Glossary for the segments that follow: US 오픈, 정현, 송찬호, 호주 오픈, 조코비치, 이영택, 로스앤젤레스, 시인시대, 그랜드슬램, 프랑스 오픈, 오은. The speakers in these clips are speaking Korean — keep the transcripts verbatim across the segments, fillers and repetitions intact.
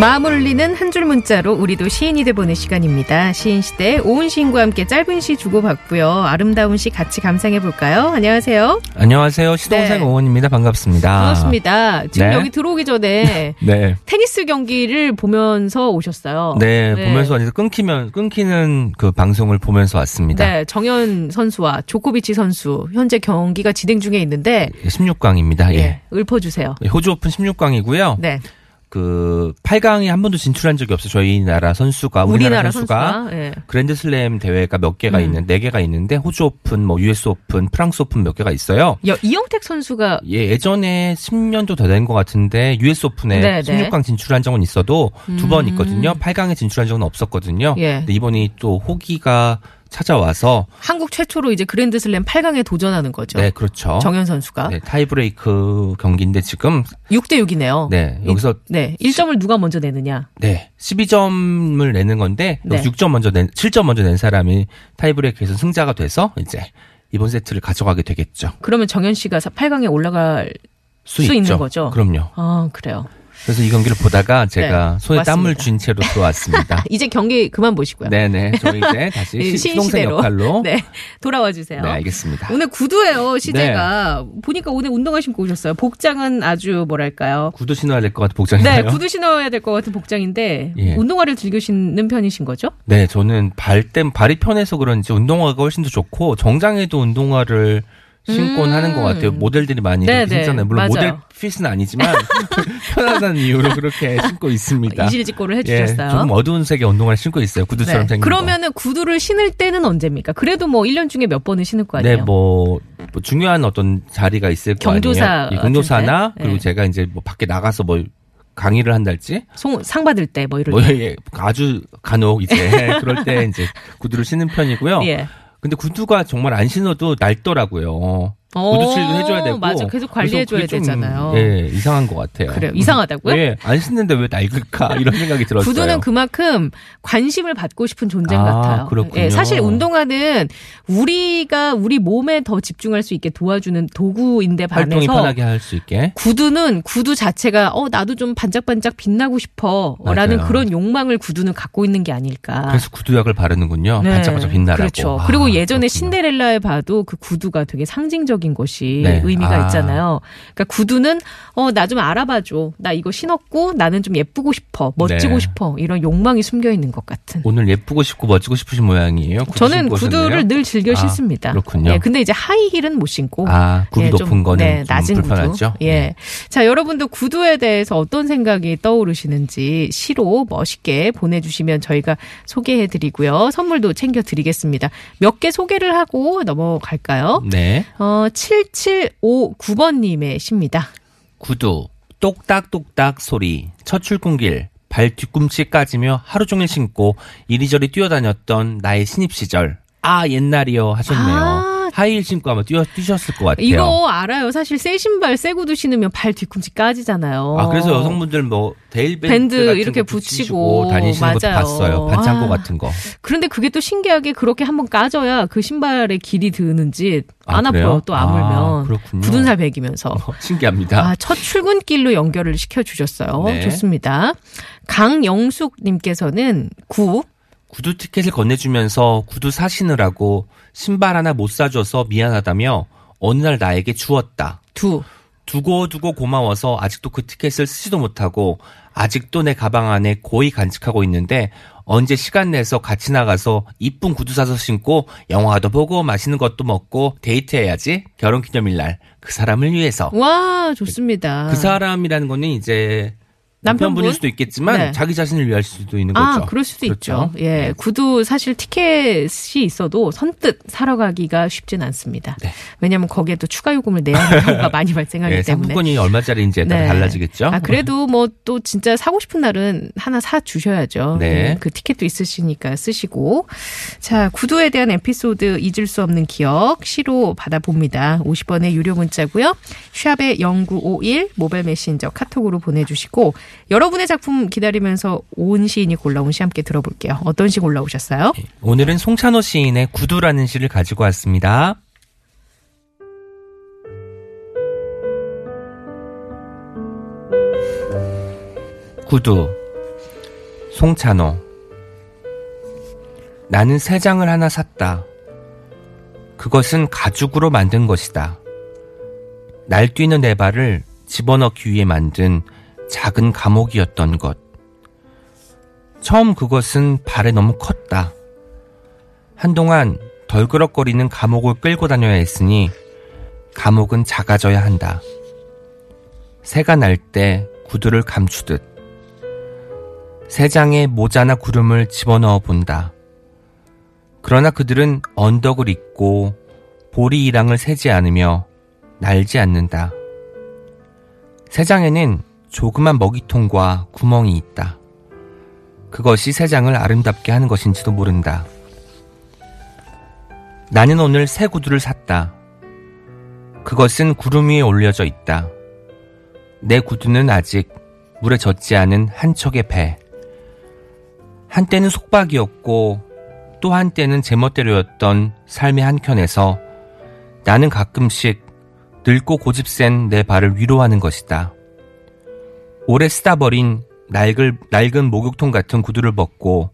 마음울리는 한 줄 문자로 우리도 시인이 돼보는 시간입니다. 시인시대 오은 시인과 함께 짧은 시 주고받고요. 아름다운 시 같이 감상해볼까요? 안녕하세요. 안녕하세요. 시동생 네. 오은입니다. 반갑습니다. 반갑습니다. 지금 네. 여기 들어오기 전에 네. 테니스 경기를 보면서 오셨어요. 네. 네. 보면서 아니라 끊기면, 끊기는 그 방송을 보면서 왔습니다. 네. 정현 선수와 조코비치 선수 현재 경기가 진행 중에 있는데 십육 강입니다. 예. 네. 읊어주세요. 호주 오픈 십육 강이고요. 네. 그 팔 강에 한 번도 진출한 적이 없어요. 저희 나라 선수가 우리나라, 우리나라 선수가, 선수가 예. 그랜드슬램 대회가 몇 개가 음. 있는 네 개가 있는데 호주 오픈, 뭐 유에스 오픈, 프랑스 오픈 몇 개가 있어요. 여, 이영택 선수가 예, 예전에 십 년도 더 된 것 같은데 유에스 오픈에 네네. 십육 강 진출한 적은 있어도 두 번 음. 있거든요. 팔 강에 진출한 적은 없었거든요. 예. 근데 이번이 또 호기가 찾아와서 한국 최초로 이제 그랜드슬램 팔 강에 도전하는 거죠. 네, 그렇죠. 정현 선수가 네, 타이브레이크 경기인데 지금 육 대 육이네요. 네, 여기서 네, 일 점을 누가 먼저 내느냐. 네, 십이 점을 내는 건데 네. 육 점 먼저 낸, 칠 점 먼저 낸 사람이 타이브레이크에서 승자가 돼서 이제 이번 세트를 가져가게 되겠죠. 그러면 정현 씨가 팔 강에 올라갈 수, 수 있는 거죠. 그럼요. 아, 그래요. 그래서 이 경기를 보다가 제가 네, 손에 맞습니다. 땀을 쥔 채로 들어왔습니다. 이제 경기 그만 보시고요. 네네. 저희 이제 다시 시동생 역할로 네, 돌아와 주세요. 네, 알겠습니다. 오늘 구두예요, 시제가. 네. 보니까 오늘 운동화 신고 오셨어요. 복장은 아주 뭐랄까요. 구두 신어야 될 것 같은 복장이네요. 네, 구두 신어야 될 것 같은 복장인데 예. 운동화를 즐겨 신는 편이신 거죠? 네, 저는 발땜 발이 편해서 그런지 운동화가 훨씬 더 좋고 정장에도 운동화를 신곤 음. 하는 것 같아요. 모델들이 많이 신잖아요. 물론 맞아요. 모델 핏은 아니지만 편안한 이유로 그렇게 신고 있습니다. 이실직고를 해주셨어요. 예, 조금 어두운 색의 운동화를 신고 있어요. 구두처럼 네. 생긴 그러면은 거. 구두를 신을 때는 언제입니까? 그래도 뭐 일 년 중에 몇 번은 신을 거 아니에요? 네. 뭐, 뭐 중요한 어떤 자리가 있을 경조사 거 아니에요? 예, 경조사나 그리고 네. 제가 이제 뭐 밖에 나가서 뭐 강의를 한달지 상 받을 때뭐 이런 뭐, 예, 아주 간혹 이제 그럴 때 이제 구두를 신는 편이고요. 예. 근데 구두가 정말 안 신어도 낡더라고요. 구두칠도 해줘야 되고. 맞아. 계속 관리해줘야 되잖아요. 예, 이상한 것 같아요. 그래요. 이상하다고요? 예, 안 신는데 왜 낡을까? 이런 생각이 들었어요. 구두는 그만큼 관심을 받고 싶은 존재인 아, 같아요. 그렇군요. 예, 사실 운동화는 우리가 우리 몸에 더 집중할 수 있게 도와주는 도구인데 반해서 활동이 편하게 할 수 있게. 구두는 구두 자체가 어 나도 좀 반짝반짝 빛나고 싶어라는 맞아요. 그런 욕망을 구두는 갖고 있는 게 아닐까. 그래서 구두약을 바르는군요. 네. 반짝반짝 빛나라고. 그렇죠. 아, 그리고 예전에 그렇군요. 신데렐라에 봐도 그 구두가 되게 상징적. 인 것이 네. 의미가 아. 있잖아요. 그러니까 구두는 어, 나 좀 알아봐줘. 나 이거 신었고 나는 좀 예쁘고 싶어. 멋지고 네. 싶어. 이런 욕망이 숨겨 있는 것 같은. 오늘 예쁘고 싶고 멋지고 싶으신 모양이에요? 구두 저는 구두를 오셨네요? 늘 즐겨 아, 신습니다. 그렇군요. 예, 근데 이제 하이힐은 못 신고. 아, 구두 예, 높은 좀, 거는 네, 좀 낮은 불편하죠? 구두. 예. 네. 자, 여러분도 구두에 대해서 어떤 생각이 떠오르시는지 시로 멋있게 보내주시면 저희가 소개해드리고요. 선물도 챙겨드리겠습니다. 몇 개 소개를 하고 넘어갈까요? 네. 어, 칠칠오구 번님의 시입니다. 구두, 똑딱똑딱 소리, 첫 출근길, 발 뒤꿈치 까지며 하루 종일 신고 이리저리 뛰어다녔던 나의 신입 시절. 아, 옛날이요 하셨네요. 아. 하이힐 신고 아마 뛰어, 뛰셨을 것 같아요. 이거 알아요. 사실 새 신발, 새 구두 신으면 발 뒤꿈치 까지잖아요. 아, 그래서 여성분들 뭐 데일밴드 밴드 이렇게 붙이고 다니시는 맞아요. 것도 봤어요. 반창고 아, 같은 거. 그런데 그게 또 신기하게 그렇게 한번 까져야 그 신발의 길이 드는지 안 아, 아파요. 또 아물면. 아, 굳은 살 배기면서. 어, 신기합니다. 아, 첫 출근길로 연결을 시켜주셨어요. 네. 좋습니다. 강영숙님께서는 구. 구두 티켓을 건네주면서 구두 사시느라고 신발 하나 못 사줘서 미안하다며 어느 날 나에게 주었다. 두. 두고 두고 고마워서 아직도 그 티켓을 쓰지도 못하고 아직도 내 가방 안에 고이 간직하고 있는데 언제 시간 내서 같이 나가서 이쁜 구두 사서 신고 영화도 보고 맛있는 것도 먹고 데이트해야지. 결혼기념일날 그 사람을 위해서. 와 좋습니다. 그 사람이라는 거는 이제 남편분일 수도 있겠지만 네. 자기 자신을 위할 수도 있는 거죠. 아, 그럴 수도 그렇죠? 있죠. 예, 구두 사실 티켓이 있어도 선뜻 사러 가기가 쉽진 않습니다. 네. 왜냐하면 거기에 또 추가 요금을 내야 하는 경우가 많이 발생하기 네, 때문에. 상품권이 얼마짜리인지에 따라 네. 달라지겠죠. 아, 그래도 뭐 또 진짜 사고 싶은 날은 하나 사 주셔야죠. 네. 네, 그 티켓도 있으시니까 쓰시고. 자, 구두에 대한 에피소드 잊을 수 없는 기억 시로 받아봅니다. 오십 원의 유료 문자고요. 샵에 공구오일 모바일 메신저 카톡으로 보내주시고 여러분의 작품 기다리면서 오은 시인이 골라온 시 함께 들어볼게요. 어떤 시 골라오셨어요? 오늘은 송찬호 시인의 구두라는 시를 가지고 왔습니다. 구두. 송찬호. 나는 새 장을 하나 샀다. 그것은 가죽으로 만든 것이다. 날뛰는 내 발을 집어넣기 위해 만든 작은 감옥이었던 것. 처음 그것은 발에 너무 컸다. 한동안 덜그럭거리는 감옥을 끌고 다녀야 했으니 감옥은 작아져야 한다. 새가 날 때 구두를 감추듯 새 장에 모자나 구름을 집어넣어 본다. 그러나 그들은 언덕을 잇고 보리 이랑을 세지 않으며 날지 않는다. 새 장에는 조그만 먹이통과 구멍이 있다. 그것이 새 장을 아름답게 하는 것인지도 모른다. 나는 오늘 새 구두를 샀다. 그것은 구름 위에 올려져 있다. 내 구두는 아직 물에 젖지 않은 한 척의 배. 한때는 속박이었고 또 한때는 제멋대로였던 삶의 한켠에서 나는 가끔씩 늙고 고집센 내 발을 위로하는 것이다. 오래 쓰다 버린 낡은, 낡은 목욕통 같은 구두를 벗고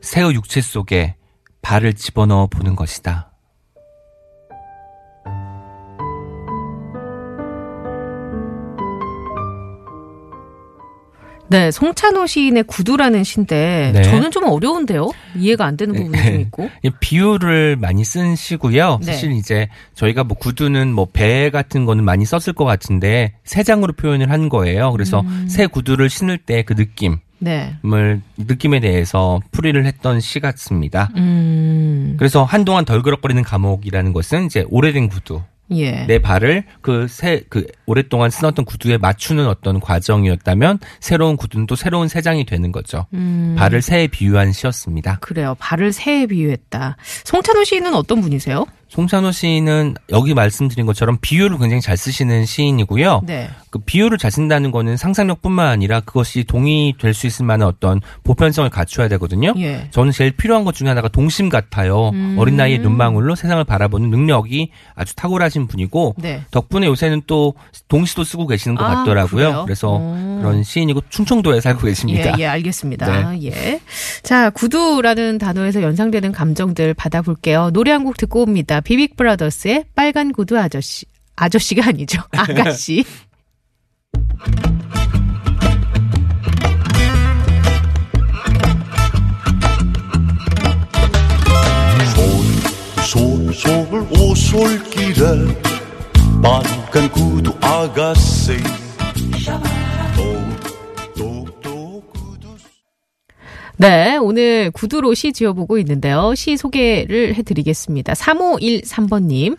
새의 육체 속에 발을 집어넣어 보는 것이다. 네, 송찬호 시인의 구두라는 시인데 네. 저는 좀 어려운데요. 이해가 안 되는 부분이 좀 있고. 비유를 많이 쓴 시고요. 네. 사실 이제 저희가 뭐 구두는 뭐 배 같은 거는 많이 썼을 것 같은데 새 장으로 표현을 한 거예요. 그래서 음. 새 구두를 신을 때 그 느낌. 네. 느낌에 대해서 풀이를 했던 시 같습니다. 음. 그래서 한동안 덜그럭거리는 감옥이라는 것은 이제 오래된 구두. 예. 내 발을 그 새, 그 오랫동안 신었던 구두에 맞추는 어떤 과정이었다면 새로운 구두는 또 새로운 새장이 되는 거죠. 음. 발을 새에 비유한 시였습니다. 그래요. 발을 새에 비유했다. 송찬호 시인은 어떤 분이세요? 송찬호 시인은 여기 말씀드린 것처럼 비유를 굉장히 잘 쓰시는 시인이고요. 네. 그 비유를 잘 쓴다는 거는 상상력뿐만 아니라 그것이 동의될 수 있을 만한 어떤 보편성을 갖춰야 되거든요. 예. 저는 제일 필요한 것 중에 하나가 동심 같아요. 음. 어린 나이에 눈망울로 세상을 바라보는 능력이 아주 탁월하신 분이고 네. 덕분에 요새는 또 동시도 쓰고 계시는 것 아, 같더라고요. 그래요? 그래서 음. 그런 시인이고 충청도에 살고 계십니다. 예, 예 알겠습니다. 네. 예. 자, 구두라는 단어에서 연상되는 감정들 받아볼게요. 노래 한 곡 듣고 옵니다. 비빅브라더스의 빨간 구두 아저씨. 아저씨가 아니죠. 아가씨. 솔솔솔 오솔길에 빨간 구두 아가씨. 네, 오늘 구두로 시 지어보고 있는데요. 시 소개를 해드리겠습니다. 삼오일삼 번님.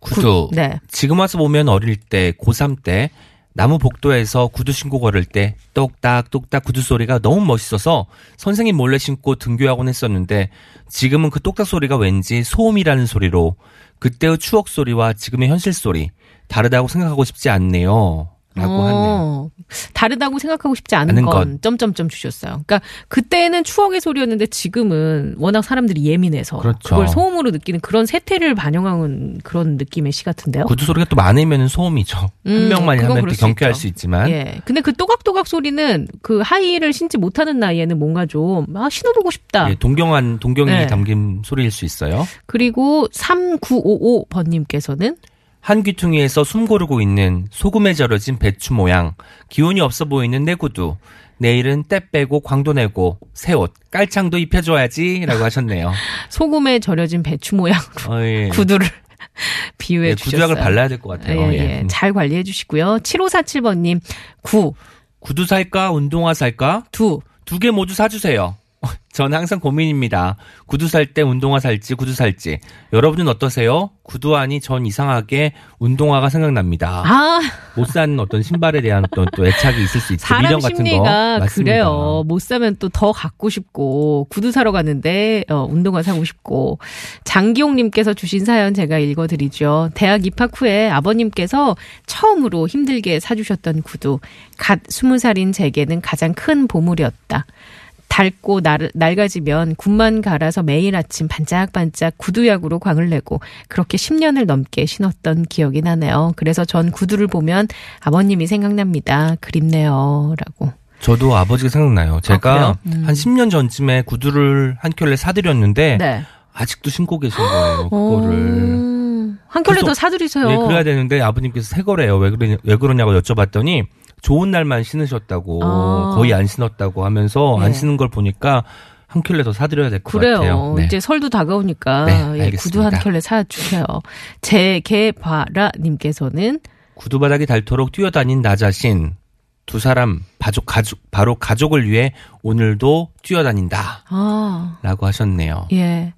구두. 구, 네. 지금 와서 보면 어릴 때, 고삼 때, 나무 복도에서 구두 신고 걸을 때 똑딱똑딱 구두 소리가 너무 멋있어서 선생님 몰래 신고 등교하곤 했었는데 지금은 그 똑딱 소리가 왠지 소음이라는 소리로 그때의 추억 소리와 지금의 현실 소리 다르다고 생각하고 싶지 않네요. 라고 하네요. 다르다고 생각하고 싶지 않은 건 점점점 주셨어요. 그러니까 그때는 추억의 소리였는데 지금은 워낙 사람들이 예민해서 그렇죠. 그걸 소음으로 느끼는 그런 세태를 반영하는 그런 느낌의 시 같은데요. 구두 소리가 또 많으면 소음이죠. 음, 한 명만이 하면 또 경쾌할 수, 수 있지만. 예. 근데 그 또각또각 소리는 그 하이힐을 신지 못하는 나이에는 뭔가 좀 아, 신어보고 싶다. 예, 동경한 동경이 예. 담긴 소리일 수 있어요. 그리고 삼구오오 번님께서는 한 귀퉁이에서 숨 고르고 있는 소금에 절여진 배추 모양, 기운이 없어 보이는 내 구두, 내일은 때 빼고 광도 내고 새 옷, 깔창도 입혀줘야지 라고 하셨네요. 소금에 절여진 배추 모양 어, 예. 구두를 비유해 예, 주셨어요. 구두약을 발라야 될 것 같아요. 예, 예. 예. 잘 관리해 주시고요. 칠오사칠 번님, 구. 구두 살까 운동화 살까? 두. 두 개 모두 사주세요. 저는 항상 고민입니다. 구두 살 때 운동화 살지 구두 살지. 여러분은 어떠세요? 구두 아니 전 이상하게 운동화가 생각납니다. 아. 못 사는 어떤 신발에 대한 어떤 또 애착이 있을 수 있죠. 사람 심리가 그래요. 못 사면 또 더 갖고 싶고 구두 사러 갔는데 어, 운동화 사고 싶고. 장기용님께서 주신 사연 제가 읽어드리죠. 대학 입학 후에 아버님께서 처음으로 힘들게 사주셨던 구두. 갓 스무 살인 제게는 가장 큰 보물이었다. 닳고 날, 낡아지면 굽만 갈아서 매일 아침 반짝반짝 구두약으로 광을 내고 그렇게 십 년을 넘게 신었던 기억이 나네요. 그래서 전 구두를 보면 아버님이 생각납니다. 그립네요. 라고. 저도 아버지가 생각나요. 제가 아, 음. 한 십 년 전쯤에 구두를 한 켤레 사드렸는데 네. 아직도 신고 계신 거예요. 그거를. 한 켤레 더 사드리세요. 예, 그래야 되는데 아버님께서 새 거래요. 왜, 그러냐, 왜 그러냐고 여쭤봤더니 좋은 날만 신으셨다고 아. 거의 안 신었다고 하면서 네. 안 신는 걸 보니까 한 켤레 더 사드려야 될 것 같아요. 네. 이제 설도 다가오니까 네, 예, 구두 한 켤레 사주세요. 제개바라님께서는 구두바닥이 닳도록 뛰어다닌 나 자신 두 사람 바족, 가족, 바로 가족을 위해 오늘도 뛰어다닌다 아. 라고 하셨네요. 예.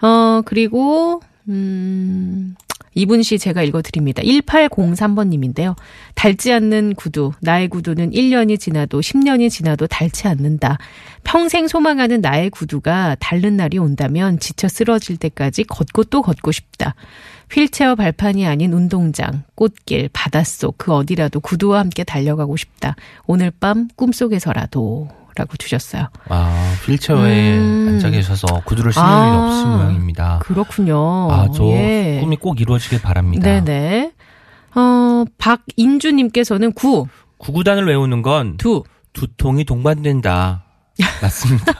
어 그리고 음... 이분 씨 제가 읽어드립니다. 천팔백삼 번님인데요. 닳지 않는 구두. 나의 구두는 일 년이 지나도 십 년이 지나도 닳지 않는다. 평생 소망하는 나의 구두가 닳는 날이 온다면 지쳐 쓰러질 때까지 걷고 또 걷고 싶다. 휠체어 발판이 아닌 운동장, 꽃길, 바닷속 그 어디라도 구두와 함께 달려가고 싶다. 오늘 밤 꿈속에서라도. 라고 주셨어요. 아, 휠체어에 음. 앉아 계셔서 구두를 신는 아, 일이 없으신 모양입니다. 그렇군요. 아, 저 예. 꿈이 꼭 이루어지길 바랍니다. 네네. 어, 박인주님께서는 구. 구구단을 외우는 건 두. 두통이 동반된다. 맞습니다.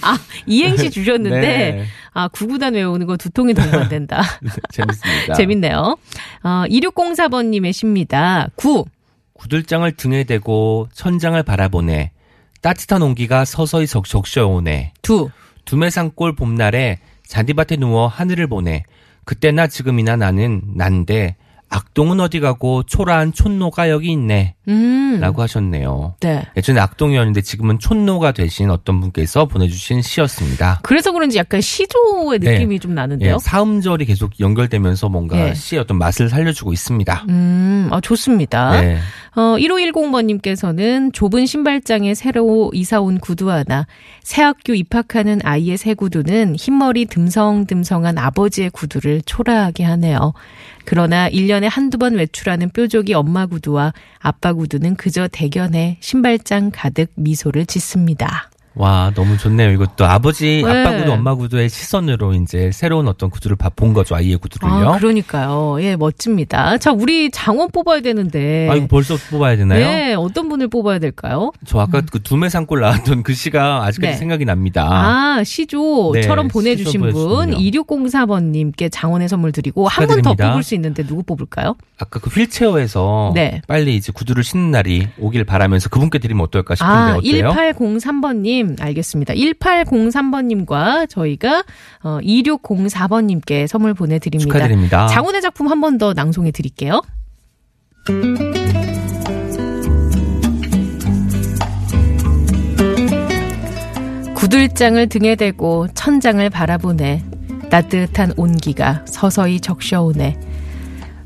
아, 이행시 주셨는데, 네. 아, 구구단 외우는 거 두통이 동반된다. 재밌습니다. 재밌네요. 어, 이육공사 번님의 시입니다. 구. 구들장을 등에 대고 천장을 바라보네. 따뜻한 온기가 서서히 적셔오네. 두. 두메산골 봄날에 잔디밭에 누워 하늘을 보네. 그때나 지금이나 나는 난데 악동은 어디 가고 초라한 촌노가 여기 있네. 음. 라고 하셨네요. 네. 예전에 악동이었는데 지금은 촌노가 되신 어떤 분께서 보내주신 시였습니다. 그래서 그런지 약간 시조의 느낌이 네. 좀 나는데요. 네. 사음절이 계속 연결되면서 뭔가 네. 시의 어떤 맛을 살려주고 있습니다. 음, 아, 좋습니다. 네. 어, 천오백십 번님께서는 좁은 신발장에 새로 이사온 구두 하나. 새 학교 입학하는 아이의 새 구두는 흰머리 듬성듬성한 아버지의 구두를 초라하게 하네요. 그러나 일 년에 한두 번 외출하는 뾰족이 엄마 구두와 아빠 구두는 그저 대견해 신발장 가득 미소를 짓습니다. 와, 너무 좋네요. 이것도 아버지, 네. 아빠 구두, 엄마 구두의 시선으로 이제 새로운 어떤 구두를 본 거죠. 아이의 구두를요. 아, 그러니까요. 예, 멋집니다. 자, 우리 장원 뽑아야 되는데. 아, 이거 벌써 뽑아야 되나요? 네, 어떤 분을 뽑아야 될까요? 저 아까 음. 그 두메산골 나왔던 그 시가 아직까지 네. 생각이 납니다. 아, 시조처럼 네, 보내주신 시조 분, 이육공사 번님께 장원의 선물 드리고 한 분 더 뽑을 수 있는데 누구 뽑을까요? 아까 그 휠체어에서 네. 빨리 이제 구두를 신는 날이 오길 바라면서 그분께 드리면 어떨까 싶은데 아, 어때요? 천팔백삼 번님. 알겠습니다. 천팔백삼 번님과 저희가 이육공사 번님께 선물 보내드립니다. 축하드립니다. 장훈의 작품 한 번 더 낭송해 드릴게요. 구들장을 등에 대고 천장을 바라보네. 따뜻한 온기가 서서히 적셔오네.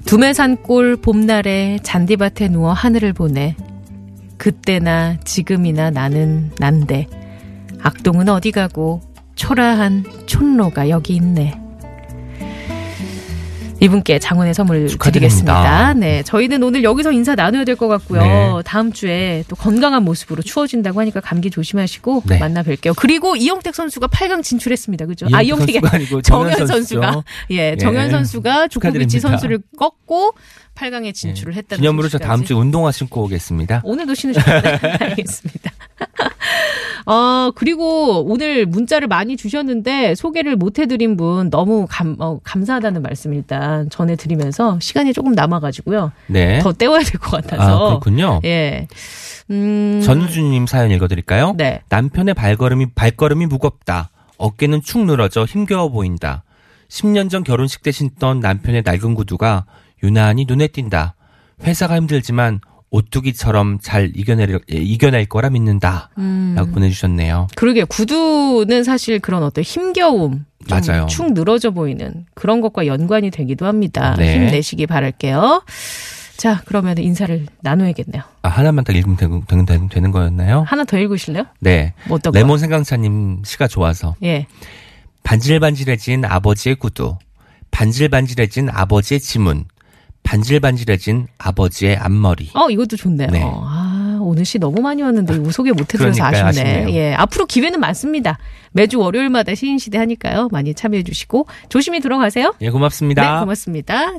두메산골 봄날에 잔디밭에 누워 하늘을 보네. 그때나 지금이나 나는 난데. 악동은 어디 가고 초라한 촌로가 여기 있네. 이분께 장원의 선물 축하드립니다. 드리겠습니다. 네, 저희는 오늘 여기서 인사 나눠야 될 것 같고요. 네. 다음 주에 또 건강한 모습으로 추워진다고 하니까 감기 조심하시고 네. 만나 뵐게요. 그리고 이영택 선수가 팔 강 진출했습니다. 그죠? 아, 이영택이 아니고 정현 선수가. 예, 네. 정현 선수가 조코비치 선수를 꺾고 팔 강에 진출을 네. 했다는 기념으로 소식까지. 저 다음 주에 운동화 신고 오겠습니다. 오늘도 신으셨는데 알겠습니다. 어, 그리고 오늘 문자를 많이 주셨는데 소개를 못 해드린 분 너무 감, 어, 감사하다는 말씀 일단 전해드리면서 시간이 조금 남아가지고요. 네. 더 때워야 될 것 같아서. 아, 그렇군요. 예. 음. 전우주님 사연 읽어드릴까요? 네. 남편의 발걸음이, 발걸음이 무겁다. 어깨는 축 늘어져 힘겨워 보인다. 십 년 전 결혼식 때 신던 남편의 낡은 구두가 유난히 눈에 띈다. 회사가 힘들지만 오뚜기처럼 잘 이겨낼, 이겨낼 거라 믿는다. 음. 라고 보내주셨네요. 그러게요. 구두는 사실 그런 어떤 힘겨움. 맞아요. 축 늘어져 보이는 그런 것과 연관이 되기도 합니다. 네. 힘내시기 바랄게요. 자, 그러면 인사를 나눠야겠네요. 아, 하나만 딱 읽으면 되는, 되는, 되는 거였나요? 하나 더 읽으실래요? 네. 뭐 어떤 레몬 생강차님 시가 좋아서. 예. 반질반질해진 아버지의 구두. 반질반질해진 아버지의 지문. 반질반질해진 아버지의 앞머리. 어, 이것도 좋네요. 네. 어, 아, 오늘 시 너무 많이 왔는데 이거 소개 못해드려서 아쉽네. 아쉽네요. 예, 앞으로 기회는 많습니다. 매주 월요일마다 시인시대 하니까요. 많이 참여해주시고 조심히 들어가세요. 예, 고맙습니다. 네, 고맙습니다.